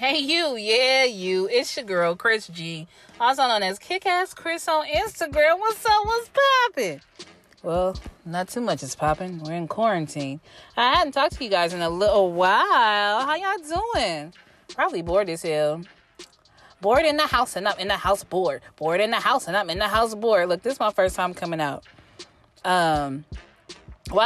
Hey you, yeah you, it's your girl Chris G, also known as Kickass Chris on Instagram. What's up, what's poppin'? Well, not too much is poppin', we're in quarantine. I hadn't talked to you guys in a little while. How y'all doing? Probably bored as hell. Bored in the house and I'm in the house bored. Bored in the house and I'm in the house bored. Look, this is my first time coming out. Well,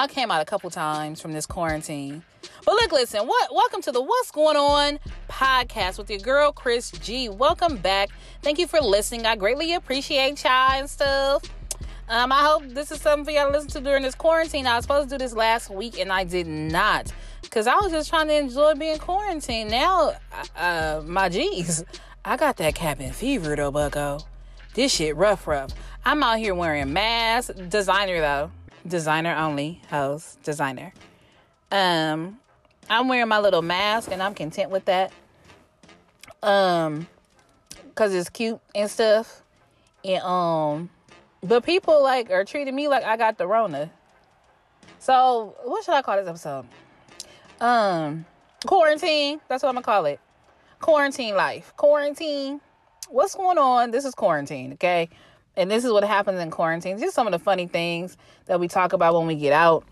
I came out a couple times from this quarantine. But look, listen, welcome to the What's Going On podcast with your girl, Chris G. Welcome back. Thank you for listening. I greatly appreciate y'all and stuff. I hope this is something for y'all to listen to during this quarantine. I was supposed to do this last week and I did not because I was just trying to enjoy being quarantined. Now, my G's, I got that cabin fever though, bucko. This shit rough. I'm out here wearing masks. Designer though. Designer only. Hoes. Designer. I'm wearing my little mask and I'm content with that. 'Cause it's cute and stuff. And, but people like are treating me like I got the Rona. So what should I call this episode? Quarantine. That's what I'm gonna call it. Quarantine life. Quarantine. What's going on? This is quarantine. Okay. And this is what happens in quarantine. Just some of the funny things that we talk about when we get out.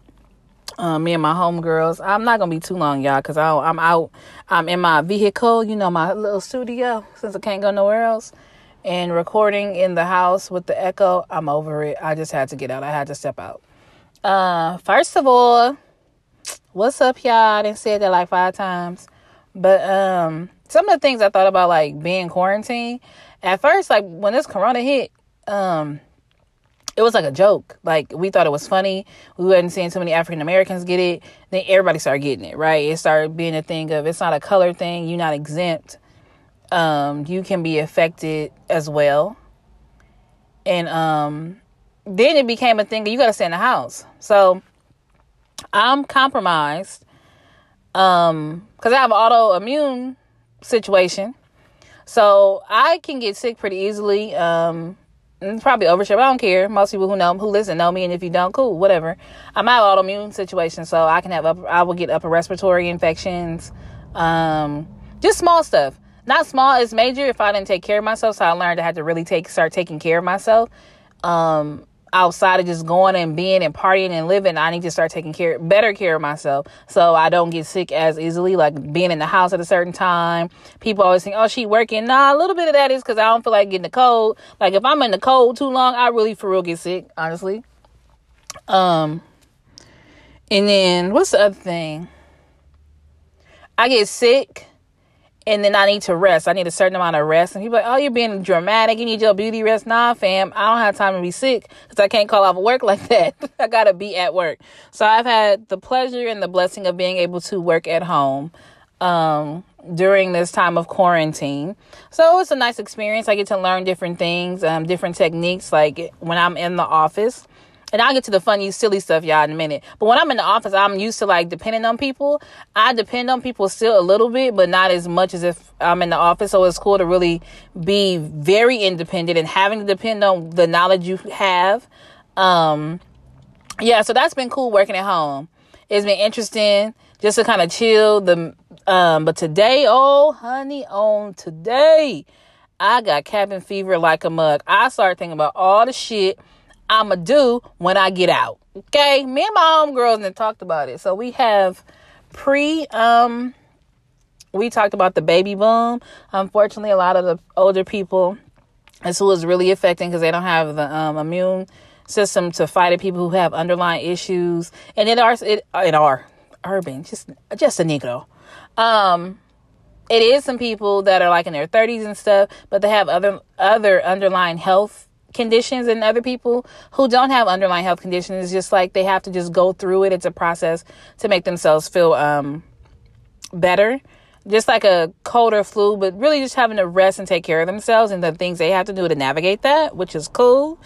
Me and my homegirls. I'm not going to be too long, y'all, because I'm out. I'm in my vehicle, you know, my little studio, since I can't go nowhere else. And recording in the house with the echo, I'm over it. I just had to get out. I had to step out. First of all, what's up, y'all? I done said that like 5 times. But some of the things I thought about, like, being quarantined. At first, like, when this corona hit, it was like a joke. Like, we thought it was funny. We wasn't seeing too many African Americans get it. Then everybody started getting it, right? It started being a thing of, it's not a color thing. You're not exempt. You can be affected as well. And then it became a thing that you got to stay in the house. So I'm compromised because I have an autoimmune situation. So I can get sick pretty easily. Probably overshare, but I don't care. Most people who listen know me, and if you don't, cool, whatever. I might have autoimmune situation, so I will get upper respiratory infections. Just small stuff. Not small, it's major if I didn't take care of myself. So I learned I had to really start taking care of myself. Outside of just going and being and partying and living, I need to start taking better care of myself so I don't get sick as easily, like being in the house at a certain time. People always think, oh, she working. Nah, a little bit of that is because I don't feel like getting the cold. Like, if I'm in the cold too long, I really for real get sick, honestly. And then what's the other thing? I get sick and then I need to rest. I need a certain amount of rest. And people are like, oh, you're being dramatic. You need your beauty rest. Nah, fam. I don't have time to be sick because I can't call off work like that. I got to be at work. So I've had the pleasure and the blessing of being able to work at home during this time of quarantine. So it's a nice experience. I get to learn different things, different techniques, like when I'm in the office. And I'll get to the funny, silly stuff, y'all, in a minute. But when I'm in the office, I'm used to, like, depending on people. I depend on people still a little bit, but not as much as if I'm in the office. So it's cool to really be very independent and having to depend on the knowledge you have. Yeah, so that's been cool working at home. It's been interesting just to kind of chill. But today, oh, honey, on today, I got cabin fever like a mug. I started thinking about all the shit I'ma do when I get out. Okay, me and my homegirls and talked about it. So we have we talked about the baby boom. Unfortunately, a lot of the older people, that's who is really affecting because they don't have the immune system to fight it. People who have underlying issues, and it are urban, just a Negro. It is some people that are like in their 30s and stuff, but they have other underlying health conditions, and other people who don't have underlying health conditions, just like they have to just go through it. It's a process to make themselves feel better, just like a cold or flu, but really just having to rest and take care of themselves and the things they have to do to navigate that, which is cool.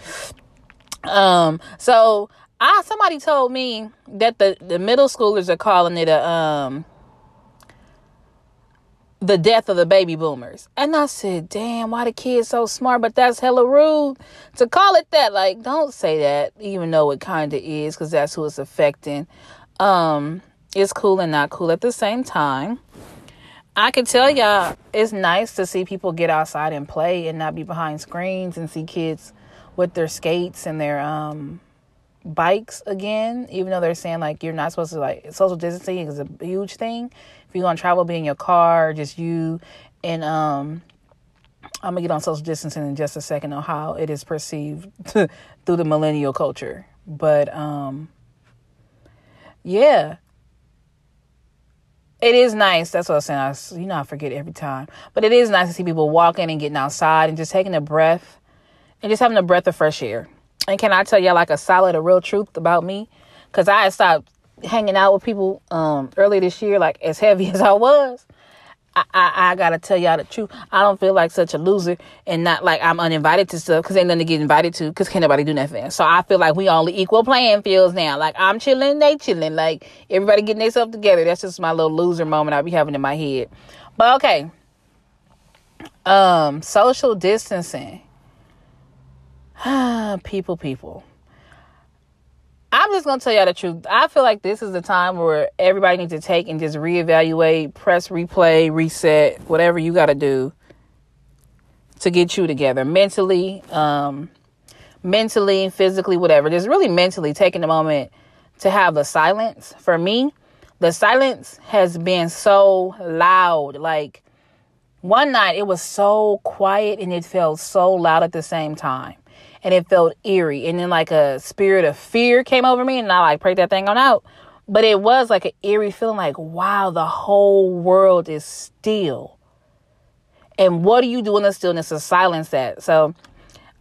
So somebody told me that the middle schoolers are calling it the death of the baby boomers. And I said, damn, why the kids so smart? But that's hella rude to call it that. Like, don't say that, even though it kind of is, because that's who it's affecting. It's cool and not cool at the same time. I can tell y'all, it's nice to see people get outside and play and not be behind screens, and see kids with their skates and their bikes again, even though they're saying, like, you're not supposed to, like, social distancing is a huge thing. If you're going to travel, be in your car, just you. And I'm going to get on social distancing in just a second on how it is perceived through the millennial culture. But, yeah, it is nice. That's what I was saying. I forget every time. But it is nice to see people walking and getting outside and just taking a breath and just having a breath of fresh air. And can I tell y'all, like, a real truth about me? Because I had stopped hanging out with people earlier this year, like, as heavy as I was. I got to tell y'all the truth. I don't feel like such a loser and not like I'm uninvited to stuff, because ain't nothing to get invited to, because can't nobody do nothing. So I feel like we all equal playing fields now. Like, I'm chilling, they chilling. Like, everybody getting themselves together. That's just my little loser moment I be having in my head. But, okay. Social distancing. People. I'm just going to tell y'all the truth. I feel like this is the time where everybody needs to take and just reevaluate, press replay, reset, whatever you got to do to get you together mentally, physically, whatever. Just really mentally taking a moment to have the silence. For me, the silence has been so loud. Like, one night it was so quiet and it felt so loud at the same time. And it felt eerie. And then, like, a spirit of fear came over me. And I, like, prayed that thing on out. But it was, like, an eerie feeling. Like, wow, the whole world is still. And what do you do in the stillness to silence that? So,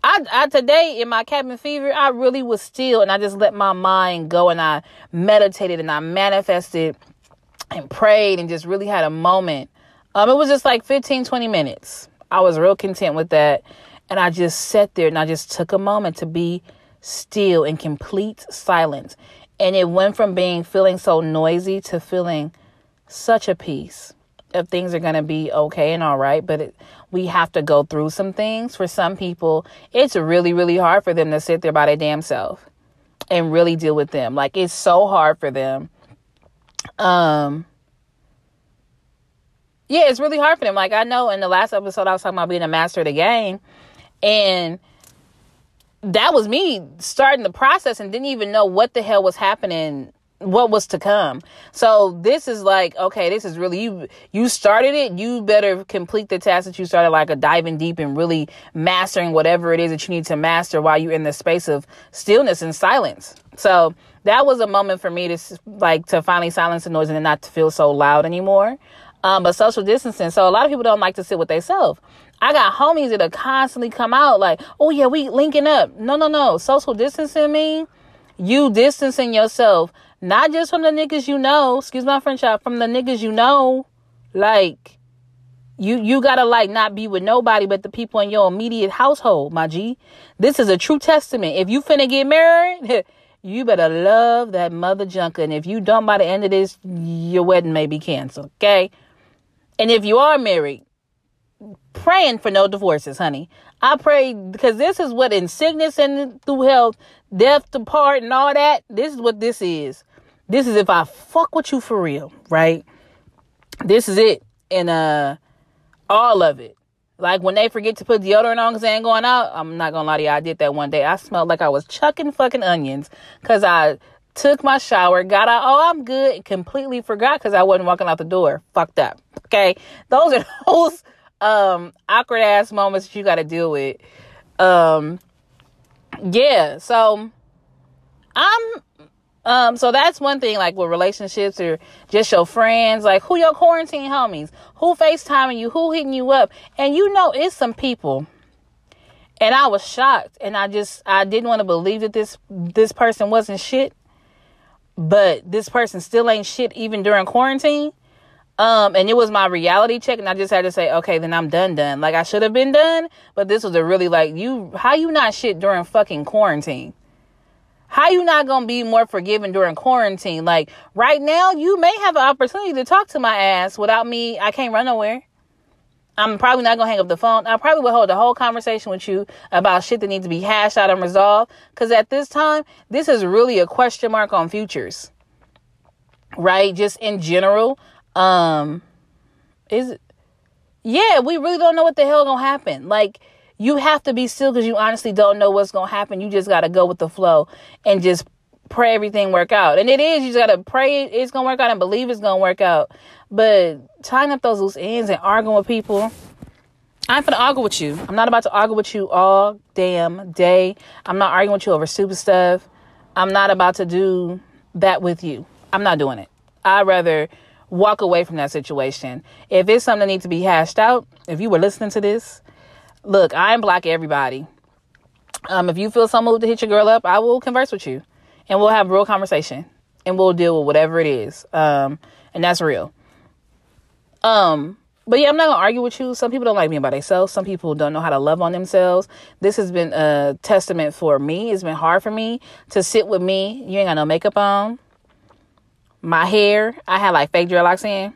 I today, in my cabin fever, I really was still. And I just let my mind go. And I meditated. And I manifested. And prayed. And just really had a moment. It was just, like, 15, 20 minutes. I was real content with that. And I just sat there and I just took a moment to be still in complete silence. And it went from feeling so noisy to feeling such a peace of things are going to be okay and all right. But we have to go through some things. For some people, it's really, really hard for them to sit there by their damn self and really deal with them. Like, it's so hard for them. Yeah, it's really hard for them. Like, I know in the last episode, I was talking about being a master of the game. And that was me starting the process and didn't even know what the hell was happening, what was to come. So this is like, okay, this is really, you started it. You better complete the task that you started, like a diving deep and really mastering whatever it is that you need to master while you're in the space of stillness and silence. So that was a moment for me to finally silence the noise and not to feel so loud anymore. But social distancing. So a lot of people don't like to sit with themselves. I got homies that'll constantly come out like, oh, yeah, we linking up. No. Social distancing mean you distancing yourself, not just from the niggas you know. Excuse my French, y'all. From the niggas you know. Like, you got to, like, not be with nobody but the people in your immediate household, my G. This is a true testament. If you finna get married, you better love that mother junker. And if you don't by the end of this, your wedding may be canceled, okay? And if you are married, praying for no divorces, honey. I pray, because this is what, in sickness and through health, death to part and all that, this is what this is. This is if I fuck with you for real, right? This is it. And all of it. Like, when they forget to put deodorant on because they ain't going out, I'm not going to lie to you, I did that one day. I smelled like I was chucking fucking onions because I took my shower, got out, oh, I'm good, and completely forgot because I wasn't walking out the door. Fucked up. Okay? Those are those awkward ass moments that you got to deal with. Yeah, so so that's one thing, like, with relationships or just your friends, like, who your quarantine homies, who FaceTiming you, who hitting you up. And you know, it's some people. And I was shocked. And I didn't want to believe that this person wasn't shit. But this person still ain't shit even during quarantine. And it was my reality check, and I just had to say, okay, then I'm done. Like, I should have been done, but this was a really, like, how you not shit during fucking quarantine? How you not gonna be more forgiving during quarantine? Like, right now, you may have an opportunity to talk to my ass. Without me, I can't run nowhere. I'm probably not gonna hang up the phone. I probably will hold a whole conversation with you about shit that needs to be hashed out and resolved. Because at this time, this is really a question mark on futures, right? Just in general. Yeah, we really don't know what the hell gonna happen. Like, you have to be still because you honestly don't know what's gonna happen. You just gotta go with the flow and just pray everything work out. And it is, you just gotta pray it's gonna work out and believe it's gonna work out. But tying up those loose ends and arguing with people, I'm finna argue with you. I'm not about to argue with you all damn day. I'm not arguing with you over stupid stuff. I'm not about to do that with you. I'm not doing it. I'd rather walk away from that situation. If it's something that needs to be hashed out, if you were listening to this, look, I am block everybody. If you feel someone to hit your girl up, I will converse with you and we'll have a real conversation and we'll deal with whatever it is. And that's real. But yeah, I'm not gonna argue with you. Some people don't like being by themselves. Some people don't know how to love on themselves. This has been a testament for me. It's been hard for me to sit with me. You ain't got no makeup on. My hair, I had like fake dreadlocks in.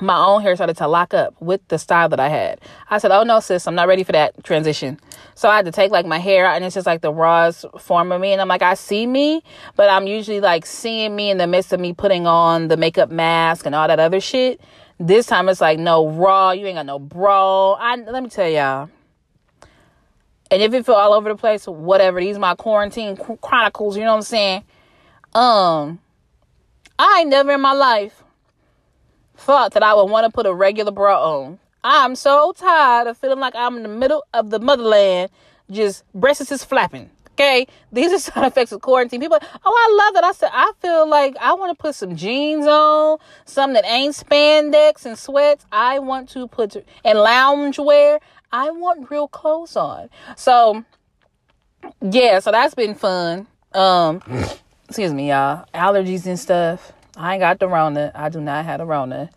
My own hair started to lock up with the style that I had. I said, oh no, sis, I'm not ready for that transition. So I had to take like my hair out, and it's just like the rawest form of me. And I'm like, I see me, but I'm usually like seeing me in the midst of me putting on the makeup mask and all that other shit. This time it's like, no, raw, you ain't got no bra. Let me tell y'all. And if it feel all over the place, whatever. These are my quarantine chronicles, you know what I'm saying? I ain't never in my life thought that I would want to put a regular bra on. I'm so tired of feeling like I'm in the middle of the motherland, just breasts is flapping. Okay, these are side effects of quarantine. People, oh, I love it. I said, I feel like I want to put some jeans on, something that ain't spandex and sweats. I want to put, and loungewear. I want real clothes on. So, yeah, so that's been fun. Excuse me, y'all. Allergies and stuff. I ain't got the Rona. I do not have the Rona.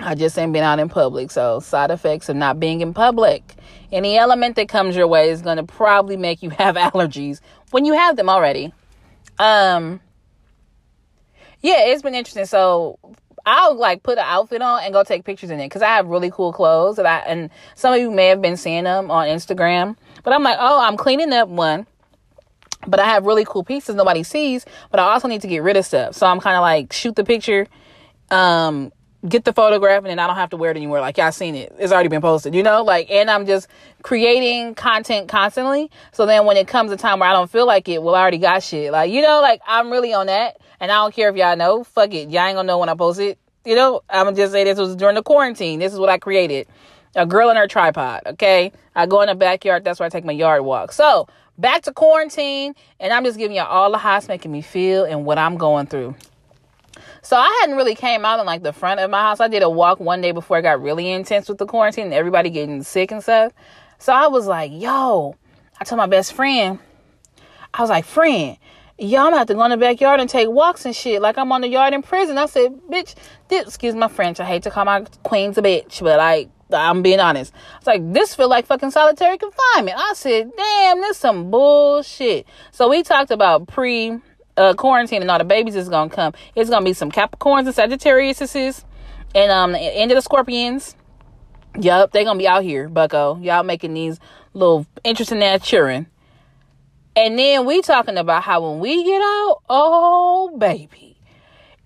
I just ain't been out in public. So side effects of not being in public. Any element that comes your way is going to probably make you have allergies when you have them already. Yeah, it's been interesting. So I'll like put an outfit on and go take pictures in it because I have really cool clothes that and some of you may have been seeing them on Instagram. But I'm like, oh, I'm cleaning up one. But I have really cool pieces nobody sees. But I also need to get rid of stuff. So I'm kind of like shoot the picture. Get the photograph and then I don't have to wear it anymore. Like, y'all seen it. It's already been posted, you know? Like, and I'm just creating content constantly. So then when it comes a time where I don't feel like it, well, I already got shit. Like, you know, like, I'm really on that. And I don't care if y'all know. Fuck it. Y'all ain't gonna know when I post it. You know? I'm gonna just say this was during the quarantine. This is what I created. A girl and her tripod, okay? I go in the backyard. That's where I take my yard walk. So, back to quarantine. And I'm just giving y'all all the highs making me feel and what I'm going through. So I hadn't really came out in like the front of my house. I did a walk one day before it got really intense with the quarantine and everybody getting sick and stuff. So I was like, yo, I told my best friend, I was like, friend, yo, I'm gonna have to go in the backyard and take walks and shit. Like I'm on the yard in prison. I said, bitch, excuse my French. I hate to call my queens a bitch, but I'm being honest. I was like, this feel like fucking solitary confinement. I said, damn, this some bullshit. So we talked about quarantine and all the babies is gonna come. It's gonna be some Capricorns and Sagittariuses and the end of the Scorpions. Yup, they're gonna be out here, bucko. Y'all making these little interesting ass children. And then we talking about how when we get out, oh baby,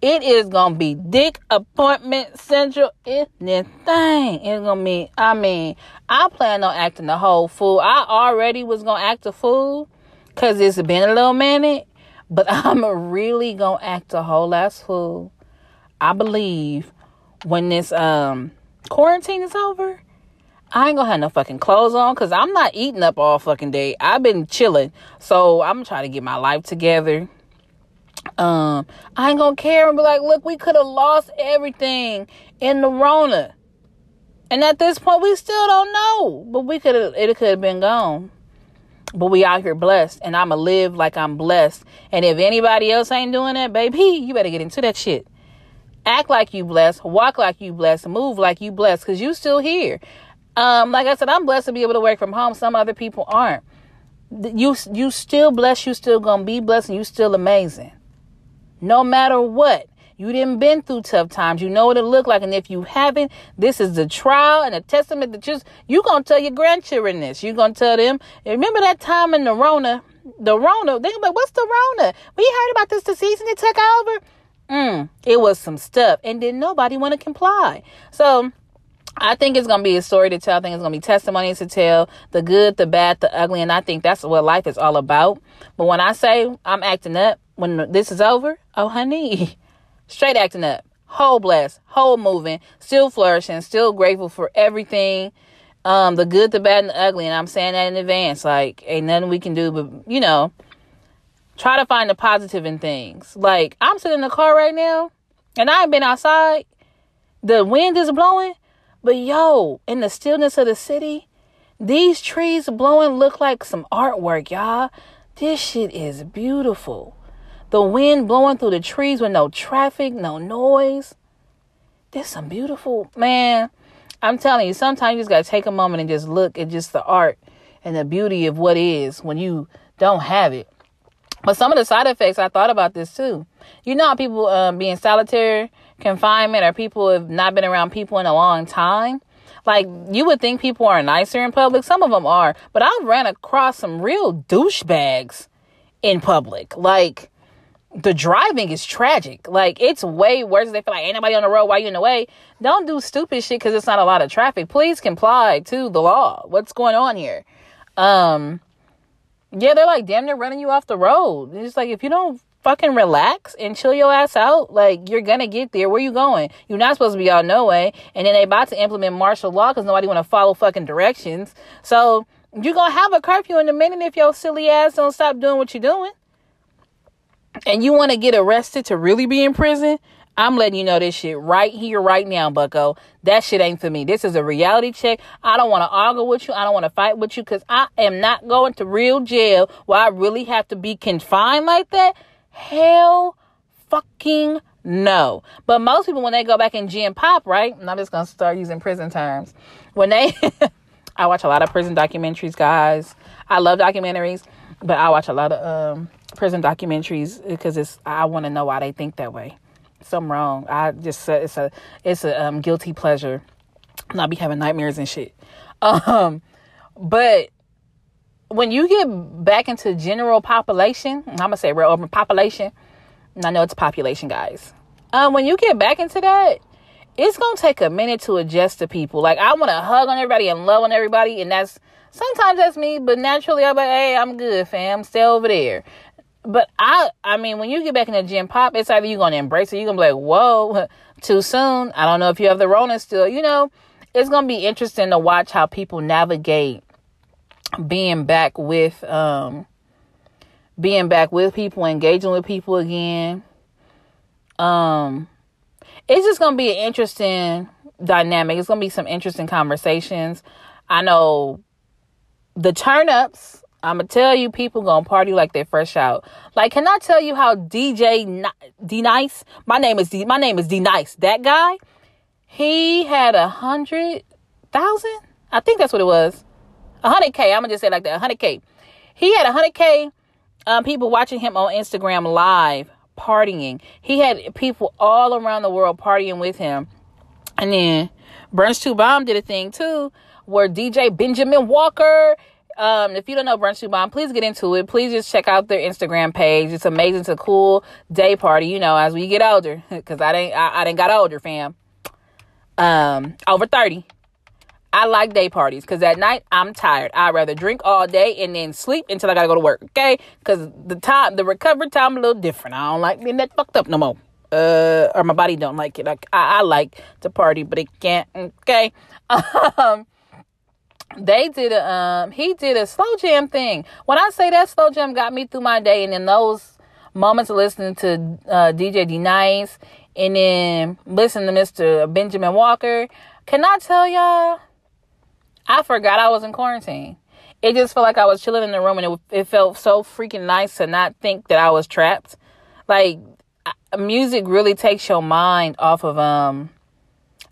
it is gonna be dick appointment central in this thing. It's gonna be, I mean, I plan on acting the whole fool. I already was gonna act a fool because it's been a little minute. But I'm really going to act a whole ass fool. I believe when this quarantine is over, I ain't going to have no fucking clothes on because I'm not eating up all fucking day. I've been chilling. So I'm trying to get my life together. I ain't going to care and be like, look, we could have lost everything in the Rona. And at this point, we still don't know. But it could have been gone. But we out here blessed, and I'ma live like I'm blessed. And if anybody else ain't doing that, baby, you better get into that shit. Act like you blessed, walk like you blessed, move like you blessed, because you still here. Like I said, I'm blessed to be able to work from home. Some other people aren't. You still blessed, you still gonna be blessed, and you still amazing. No matter what. You didn't been through tough times. You know what it look like. And if you haven't, this is the trial and a testament that you're going to tell your grandchildren this. You're going to tell them, remember that time in the Rona? The Rona. They're like, what's the Rona? We heard about this disease and it took over. It was some stuff, and then nobody want to comply. So I think it's going to be a story to tell. I think it's going to be testimonies to tell, the good, the bad, the ugly. And I think that's what life is all about. But when I say I'm acting up, when this is over, oh, honey, straight acting up, whole blessed, whole moving, still flourishing, still grateful for everything. The good, the bad, and the ugly. And I'm saying that in advance, like, ain't nothing we can do, but, you know, try to find the positive in things. Like, I'm sitting in the car right now and I ain't been outside. The wind is blowing. But yo, in the stillness of the city, these trees blowing look like some artwork, y'all. This shit is beautiful. The wind blowing through the trees with no traffic, no noise. This some beautiful, man. I'm telling you, sometimes you just got to take a moment and just look at just the art and the beauty of what is when you don't have it. But some of the side effects, I thought about this too. You know how people being solitary, confinement, or people have not been around people in a long time. Like, you would think people are nicer in public. Some of them are. But I've ran across some real douchebags in public. Like, the driving is tragic. Like, it's way worse. They feel like ain't nobody on the road while you're in the way. Don't do stupid shit because it's not a lot of traffic. Please comply to the law. What's going on here? Yeah, they're like damn near running you off the road. It's like, if you don't fucking relax and chill your ass out, like, you're gonna get there. Where you going? You're not supposed to be out no way. And then they about to implement martial law because nobody want to follow fucking directions. So you're gonna have a curfew in a minute if your silly ass don't stop doing what you're doing. And you want to get arrested to really be in prison? I'm letting you know this shit right here, right now, bucko. That shit ain't for me. This is a reality check. I don't want to argue with you. I don't want to fight with you because I am not going to real jail where I really have to be confined like that. Hell fucking no. But most people, when they go back in gym pop, right? And I'm just going to start using prison terms. When they... I watch a lot of prison documentaries, guys. I love documentaries, but I watch a lot of prison documentaries because I want to know why they think that way. Something wrong. I just it's a guilty pleasure. And I'll be having nightmares and shit. But when you get back into general population, I'm gonna say real urban population, and I know it's population, guys. When you get back into that, it's gonna take a minute to adjust to people. Like, I want to hug on everybody and love on everybody, and that's sometimes that's me. But naturally, I'm like, hey, I'm good, fam. Stay over there. But I mean, when you get back in the gym pop, it's either you're going to embrace it, you're going to be like, whoa, too soon. I don't know if you have the Rona still. You know, it's going to be interesting to watch how people navigate being back with, people, engaging with people again. It's just going to be an interesting dynamic. It's going to be some interesting conversations. I know the turn-ups, I'm going to tell you, people going to party like they're fresh out. Like, can I tell you how D-Nice, my name is D-Nice, that guy, he had 100,000. I think that's what it was. 100K. I'm going to just say it like that. 100K. He had 100K people watching him on Instagram live partying. He had people all around the world partying with him. And then Brunch 2 Bomb did a thing too, where DJ Benjamin Walker... if you don't know Brunch 2 Bomb, please get into it. Please just check out their Instagram page. It's amazing. It's a cool day party, you know, as we get older. Because I didn't got older, fam. Over 30. I like day parties because at night I'm tired. I'd rather drink all day and then sleep until I got to go to work, okay? Because the recovery time a little different. I don't like being that fucked up no more. Or my body don't like it. Like, I like to party, but it can't, okay? They did he did a slow jam thing. When I say that slow jam got me through my day, and then those moments of listening to DJ D-Nice, and then listening to Mr. Benjamin Walker, can I tell y'all, I forgot I was in quarantine. It just felt like I was chilling in the room, and it felt so freaking nice to not think that I was trapped. Like, music really takes your mind off of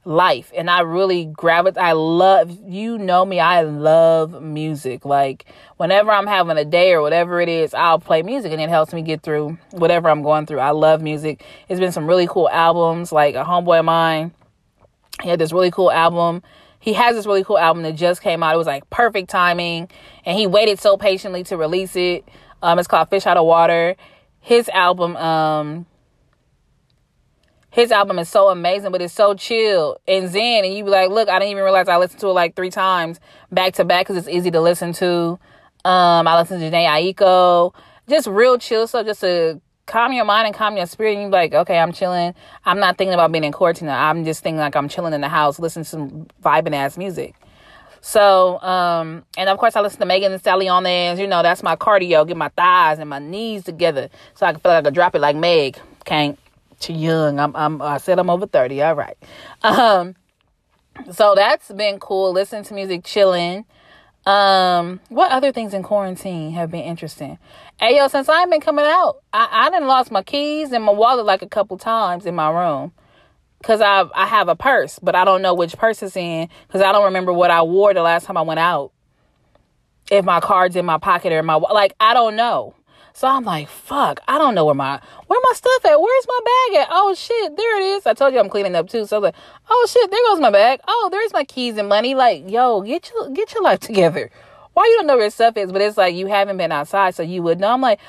life, and I really gravitate. I love, you know me, I love music. Like, whenever I'm having a day or whatever it is, I'll play music, and it helps me get through whatever I'm going through. I love music. It's been some really cool albums. Like, a homeboy of mine, he has this really cool album that just came out. It was like perfect timing, and he waited so patiently to release it. It's called Fish Out of Water. His album his album is so amazing, but it's so chill and zen. And you be like, look, I didn't even realize I listened to it like 3 times back to back because it's easy to listen to. I listened to Jhené Aiko. Just real chill stuff, just to calm your mind and calm your spirit. And you're like, okay, I'm chilling. I'm not thinking about being in court tonight. I'm just thinking like I'm chilling in the house, listening to some vibing ass music. So, and of course I listen to Megan and Sally on there. You know, that's my cardio, get my thighs and my knees together so I can feel like I can drop it like Meg. Can't. Too young. I said I'm over 30. All right. So that's been cool. Listening to music, chilling. What other things in quarantine have been interesting? Hey, yo, since I ain't been coming out, I done lost my keys and my wallet like a couple times in my room. Because I have a purse, but I don't know which purse it's in because I don't remember what I wore the last time I went out. If my card's in my pocket or in my... Like, I don't know. So I'm like, fuck, I don't know where my stuff at? Where's my bag at? Oh, shit, there it is. I told you I'm cleaning up, too. So I was like, oh, shit, there goes my bag. Oh, there's my keys and money. Like, yo, get your life together. Why you don't know where stuff is? But it's like you haven't been outside, so you would know. I'm like,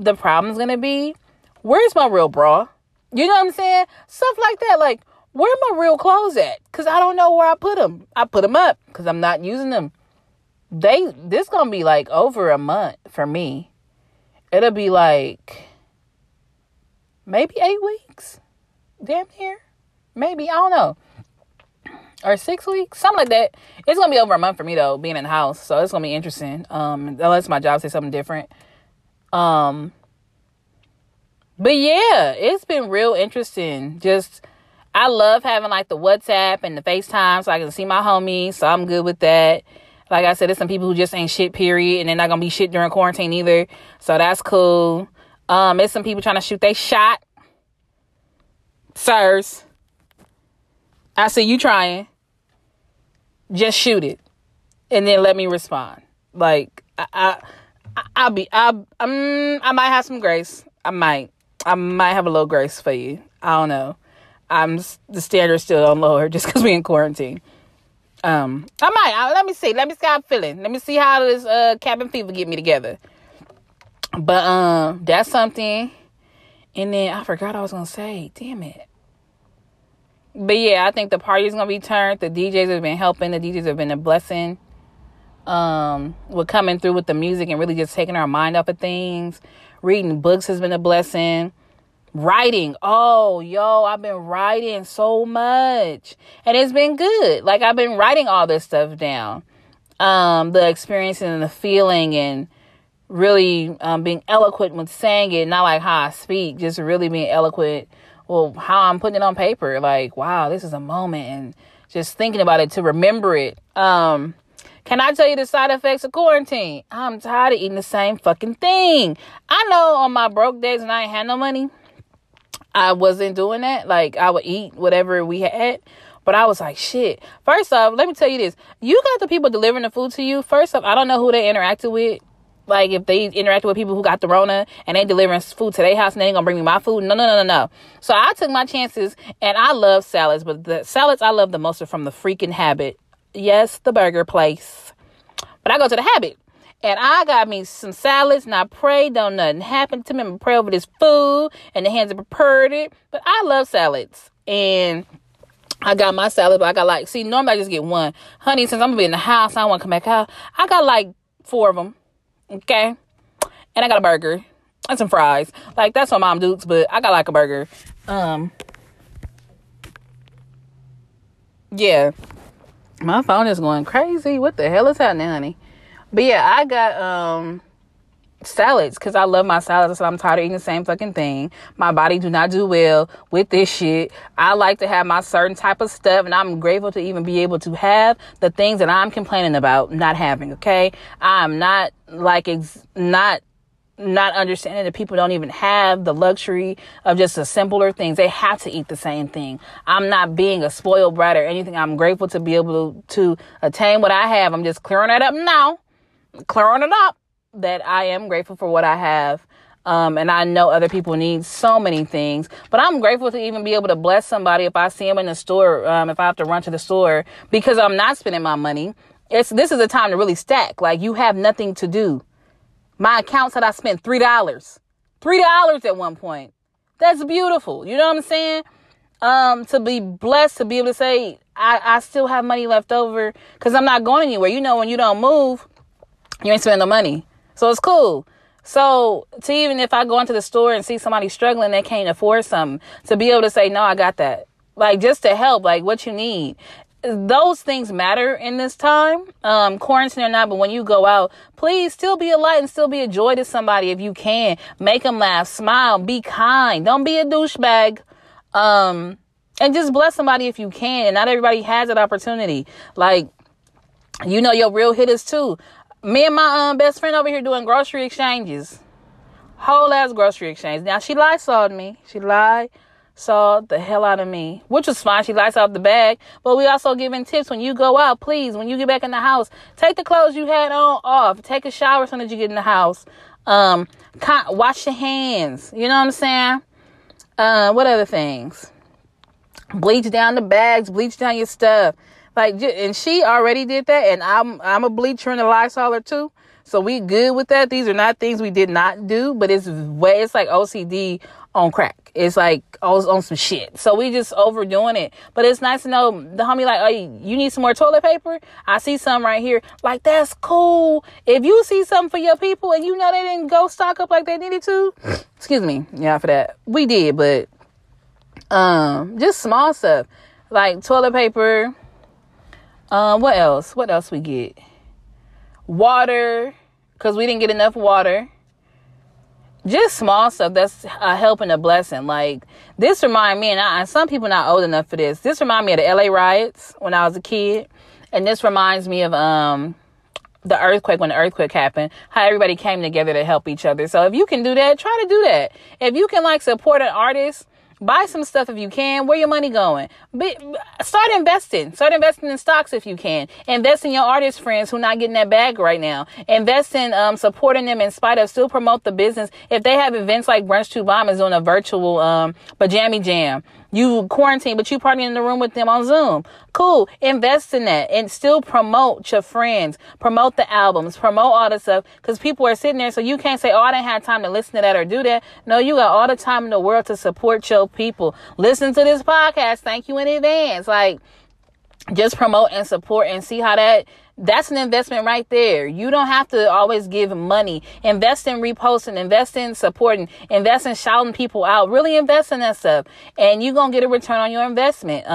the problem's going to be, where's my real bra? You know what I'm saying? Stuff like that. Like, where my real clothes at? Because I don't know where I put them. I put them up because I'm not using them. This going to be like over a month for me. It'll be like maybe 8 weeks, damn near. Maybe, I don't know. Or 6 weeks, something like that. It's going to be over a month for me, though, being in the house. So it's going to be interesting, unless my job says something different. But, yeah, it's been real interesting. Just, I love having, like, the WhatsApp and the FaceTime so I can see my homies. So I'm good with that. Like I said, there's some people who just ain't shit, period. And they're not going to be shit during quarantine either. So that's cool. There's some people trying to shoot their shot. Sirs, I see you trying. Just shoot it. And then let me respond. Like, I might have some grace. I might have a little grace for you. I don't know. The standard's still on lower just because we in quarantine. Let me see. Let me see how I'm feeling. Let me see how this cabin fever get me together. But that's something. And then I forgot I was gonna say. Damn it. But yeah, I think the party's gonna be turned. The DJs have been helping. The DJs have been a blessing. We're coming through with the music and really just taking our mind off of things. Reading books has been a blessing. Writing. Oh, yo, I've been writing so much and it's been good. Like, I've been writing all this stuff down, the experience and the feeling, and really being eloquent with saying it, not like how I speak, just really being eloquent. Well, how I'm putting it on paper, like, wow, this is a moment, and just thinking about it to remember it. Can I tell you the side effects of quarantine? I'm tired of eating the same fucking thing. I know on my broke days when I ain't had no money, I wasn't doing that. Like, I would eat whatever we had. But I was like, shit. First off, let me tell you this. You got the people delivering the food to you. First off, I don't know who they interacted with. Like, if they interacted with people who got the Rona and they delivering food to their house and they ain't gonna bring me my food. No. So I took my chances, and I love salads. But the salads I love the most are from the freaking Habit. Yes, the burger place. But I go to the Habit. And I got me some salads, and I prayed, don't nothing happen to me. I'm going to pray over this food and the hands that prepared it. But I love salads. And I got my salad, but I got like, see, normally I just get one. Honey, since I'm going to be in the house, I don't want to come back out. I got like 4 of them. Okay? And I got a burger and some fries. Like, that's what Mom Dukes, but I got like a burger. Yeah. My phone is going crazy. What the hell is happening, honey? But yeah, I got salads because I love my salads. So I'm tired of eating the same fucking thing. My body do not do well with this shit. I like to have my certain type of stuff, and I'm grateful to even be able to have the things that I'm complaining about not having. Okay, I'm not like not understanding that people don't even have the luxury of just the simpler things. They have to eat the same thing. I'm not being a spoiled brat or anything. I'm grateful to be able to attain what I have. I'm just clearing that up now. Clearing it up that I am grateful for what I have, and I know other people need so many things, but I'm grateful to even be able to bless somebody if I see them in the store, if I have to run to the store, because I'm not spending my money. This is a time to really stack. Like, you have nothing to do. My account said I spent $3 at one point. That's beautiful. You know what I'm saying? to be blessed, to be able to say, I still have money left over because I'm not going anywhere. You know, when you don't move, you ain't spending no money. So it's cool. So to even if I go into the store and see somebody struggling, they can't afford something, to be able to say, no, I got that. Like, just to help, like, what you need. Those things matter in this time, quarantine or not. But when you go out, please still be a light and still be a joy to somebody if you can. Make them laugh, smile, be kind. Don't be a douchebag. And just bless somebody if you can. And not everybody has that opportunity. Like, you know your real hitters too. Me and my best friend over here doing grocery exchanges. Whole ass grocery exchange. Now, she live-sawed me. She live-sawed the hell out of me. Which was fine. She live-sawed the bag. But we also giving tips. When you go out, please, when you get back in the house, take the clothes you had on off. Take a shower as soon as you get in the house. Wash your hands. You know what I'm saying? What other things? Bleach down the bags, bleach down your stuff. Like, and she already did that, and I'm a bleacher and a Lysoler too, so we good with that. These are not things we did not do, but it's like OCD on crack. It's like on some shit. So we just overdoing it. But it's nice to know the homie like, oh, you need some more toilet paper? I see some right here. Like, that's cool. If you see something for your people and you know they didn't go stock up like they needed to, excuse me, yeah, for that. We did, but just small stuff like toilet paper. What else we get? Water, because we didn't get enough water. Just small stuff that's a help and a blessing. Like, this remind me, and some people not old enough for this. This remind me of the LA riots when I was a kid, and this reminds me of the earthquake, when the earthquake happened, how everybody came together to help each other. So if you can do that, try to do that. If you can, like, support an artist. Buy some stuff if you can. Where your money going? Start investing. Start investing in stocks if you can. Invest in your artist friends who not getting that bag right now. Invest in supporting them in spite of. Still promote the business. If they have events like Brunch to Bomb is doing a virtual pajama jam. You quarantine, but you partying in the room with them on Zoom. Cool. Invest in that and still promote your friends. Promote the albums. Promote all this stuff because people are sitting there. So you can't say, oh, I didn't have time to listen to that or do that. No, you got all the time in the world to support your people. Listen to this podcast. Thank you in advance. Like, just promote and support and see how that's an investment right there. You don't have to always give money. Invest in reposting, invest in supporting, invest in shouting people out, really invest in that stuff. And you're going to get a return on your investment.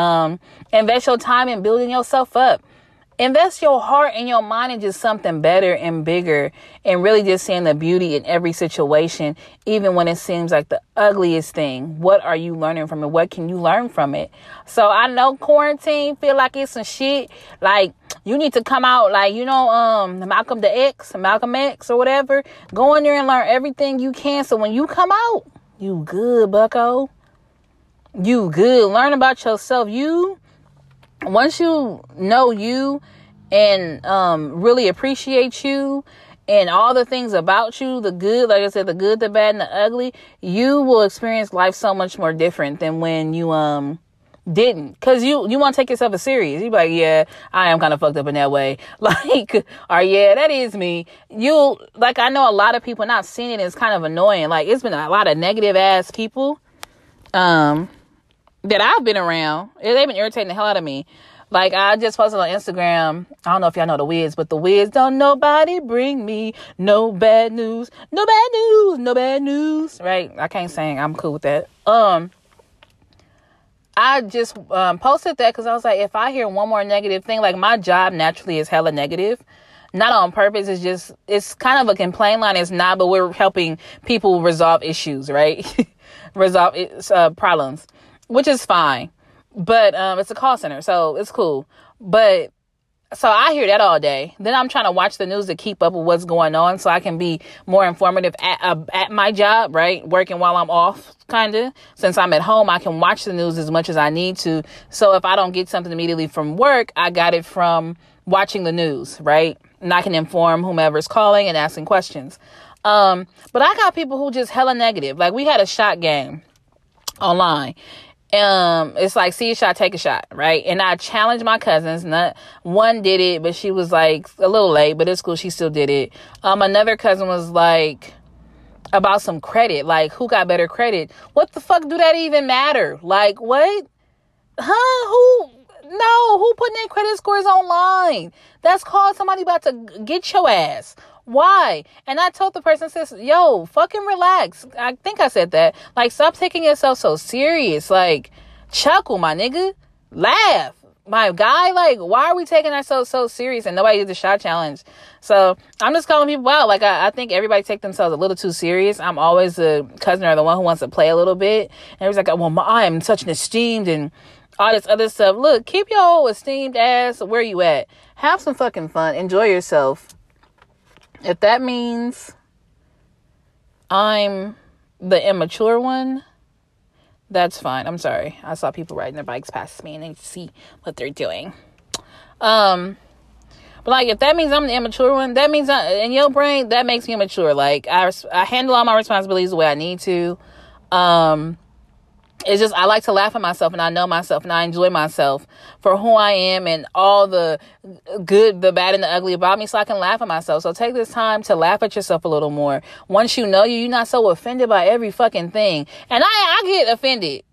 Invest your time in building yourself up. Invest your heart and your mind in just something better and bigger and really just seeing the beauty in every situation, even when it seems like the ugliest thing. What are you learning from it? What can you learn from it? So I know quarantine feel like it's some shit. Like, you need to come out like, you know, Malcolm X or whatever. Go in there and learn everything you can. So when you come out, you good, bucko. You good. Learn about yourself. Once you know you and really appreciate you and all the things about you, the good, like I said, the good, the bad, and the ugly, you will experience life so much more different than when you didn't. Because you want to take yourself as serious. You're like, yeah, I am kind of fucked up in that way. Like, or yeah, that is me. Like, I know a lot of people not seeing it is kind of annoying. Like, it's been a lot of negative ass people. That I've been around, they've been irritating the hell out of me. Like, I just posted on Instagram, I don't know if y'all know the Wiz, but the Wiz, don't nobody bring me no bad news, no bad news, no bad news, right? I can't sing, I'm cool with that. I just posted that because I was like, if I hear one more negative thing, like, my job naturally is hella negative. Not on purpose. It's just, it's kind of a complaint line. It's not, but we're helping people resolve issues, right? Resolve problems. Which is fine, but it's a call center, so it's cool. But so I hear that all day. Then I'm trying to watch the news to keep up with what's going on so I can be more informative at my job, right? Working while I'm off, kind of. Since I'm at home, I can watch the news as much as I need to. So if I don't get something immediately from work, I got it from watching the news, right? And I can inform whomever's calling and asking questions. But I got people who just hella negative. Like, we had a shot game online. It's like, see a shot, take a shot, right? And I challenged my cousins. Not one did it, but she was like a little late, but it's cool, she still did it. Another cousin was like about some credit, like who got better credit. What the fuck do that even matter? Like, what? Who putting their credit scores online? That's called somebody about to get your ass. Why? And I told the person, says, yo, fucking relax. I think I said that. Like, stop taking yourself so serious. Like, chuckle, my nigga. Laugh, my guy. Like, why are we taking ourselves so serious? And nobody did the shot challenge. So I'm just calling people out. Like, I think everybody take themselves a little too serious. I'm always the cousin or the one who wants to play a little bit. And everybody's like, oh, well, I am such an esteemed and all this other stuff. Look, keep your old esteemed ass where you at. Have some fucking fun. Enjoy yourself. If that means I'm the immature one, that's fine. I'm sorry. I saw people riding their bikes past me and I see what they're doing. But like, if that means I'm the immature one, that means in your brain, that makes me immature. Like, I handle all my responsibilities the way I need to. It's just, I like to laugh at myself, and I know myself, and I enjoy myself for who I am and all the good, the bad, and the ugly about me, so I can laugh at myself. So take this time to laugh at yourself a little more. Once you know you're not so offended by every fucking thing. And I get offended,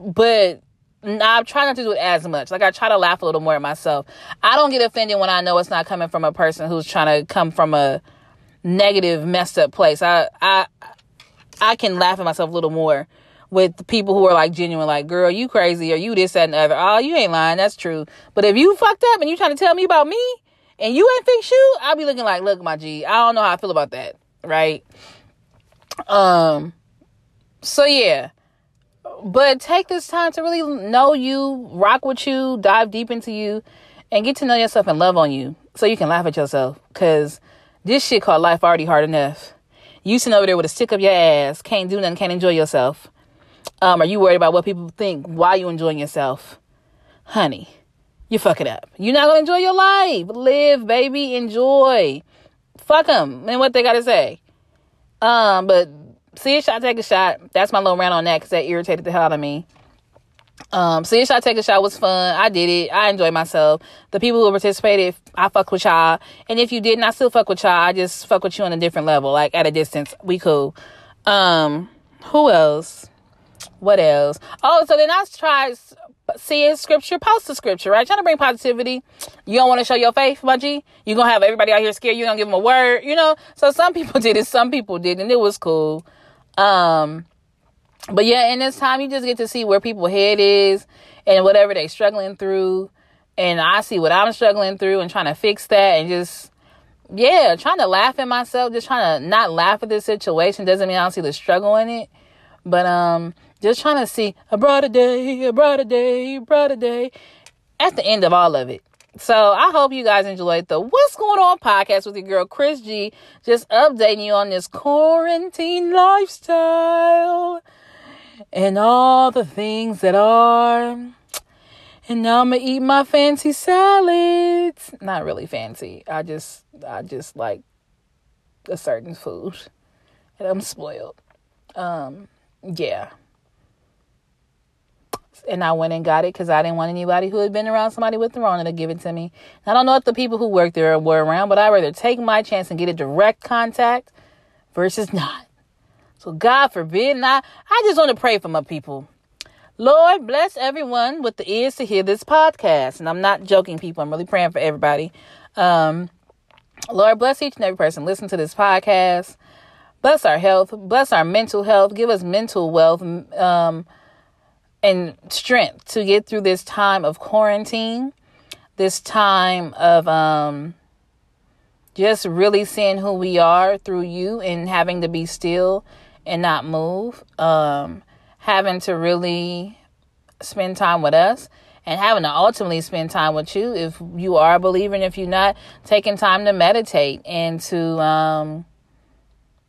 but I try not to do it as much. Like, I try to laugh a little more at myself. I don't get offended when I know it's not coming from a person who's trying to come from a negative, messed up place. I can laugh at myself a little more with people who are like genuine, like, girl, you crazy, or you this, that, and the other. Oh, you ain't lying. That's true. But if you fucked up and you trying to tell me about me and you ain't fix you, I'll be looking like, look, my G, I don't know how I feel about that. Right. So yeah, but take this time to really know you, rock with you, dive deep into you, and get to know yourself and love on you so you can laugh at yourself. 'Cause this shit called life already hard enough. You sitting over there with a stick up your ass, can't do nothing, can't enjoy yourself. Are you worried about what people think while you enjoying yourself? Honey, you fuck it up. You're not going to enjoy your life. Live, baby. Enjoy. Fuck them and what they got to say. But see a shot, take a shot. That's my little rant on that because that irritated the hell out of me. See a shot, take a shot was fun. I did it. I enjoyed myself. The people who participated, I fuck with y'all. And if you didn't, I still fuck with y'all. I just fuck with you on a different level, like at a distance. We cool. Who else? What else? Oh, so then I tried seeing scripture, post the scripture, right? Trying to bring positivity. You don't want to show your faith, my G. You're going to have everybody out here scared. You're going to give them a word, you know? So some people did it. Some people didn't. And it was cool. But yeah, in this time, you just get to see where people's head is and whatever they're struggling through. And I see what I'm struggling through and trying to fix that and just... yeah, trying to laugh at myself. Just trying to not laugh at this situation. Doesn't mean I don't see the struggle in it. But, just trying to see a brighter day. At the end of all of it. So I hope you guys enjoyed the What's Going On podcast with your girl Chris G. Just updating you on this quarantine lifestyle and all the things that are. And now I'm gonna eat my fancy salads. Not really fancy. I just like a certain food, and I'm spoiled. Yeah. And I went and got it because I didn't want anybody who had been around somebody with the Rona to give it to me. And I don't know if the people who worked there were around, but I'd rather take my chance and get a direct contact versus not. So God forbid. And I just want to pray for my people. Lord, bless everyone with the ears to hear this podcast. And I'm not joking, people. I'm really praying for everybody. Lord, bless each and every person listen to this podcast. Bless our health. Bless our mental health. Give us mental wealth. And strength to get through this time of quarantine, this time of just really seeing who we are through you and having to be still and not move, having to really spend time with us and having to ultimately spend time with you if you are a believer, and if you're not, taking time to meditate and to...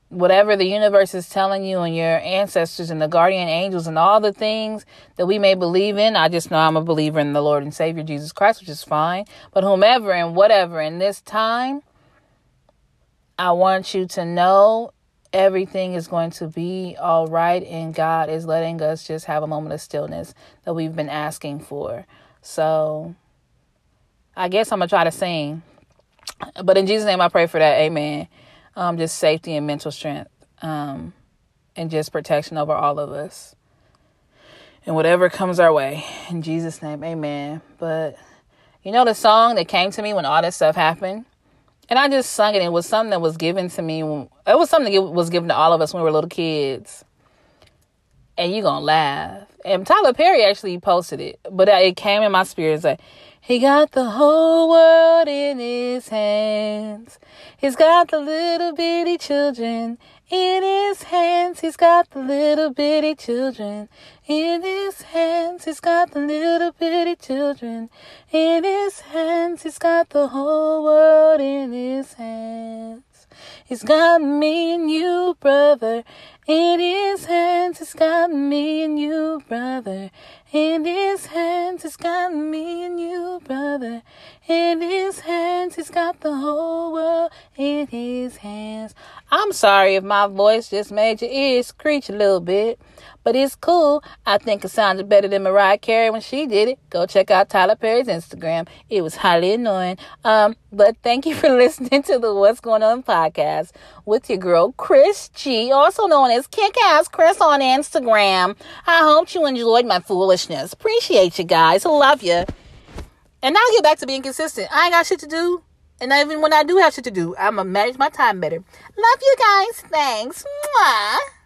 whatever the universe is telling you and your ancestors and the guardian angels and all the things that we may believe in. I just know I'm a believer in the Lord and Savior Jesus Christ, which is fine. But whomever and whatever in this time, I want you to know everything is going to be all right. And God is letting us just have a moment of stillness that we've been asking for. So I guess I'm going to try to sing. But in Jesus' name, I pray for that. Amen. Just safety and mental strength, and just protection over all of us. and whatever comes our way. In Jesus' name, amen. But you know the song that came to me when all this stuff happened? And I just sung it. It was something that was given to me. It was something that was given to all of us when we were little kids. And you're going to laugh. And Tyler Perry actually posted it. But it came in my spirit. It's like, he got the whole world in his hands. He's got the little bitty children in his hands. He's got the little bitty children in his hands. He's got the little bitty children in his hands. He's got the whole world in his hands. He's got me and you, brother, in his hands. He's got me and you, brother, in his hands. He's got me and you, brother, in his hands. He's got the whole world in his hands. I'm sorry if my voice just made your ears screech a little bit, but it's cool. I think it sounded better than Mariah Carey when she did it. Go check out Tyler Perry's Instagram. It was highly annoying. But thank you for listening to the What's Going On podcast with your girl, Chris G, also known as Kickass Chris on Instagram. I hope you enjoyed my foolishness. Appreciate you guys. Love you. And now get back to being consistent. I ain't got shit to do. And even when I do have shit to do, I'm going to manage my time better. Love you guys. Thanks. Mwah.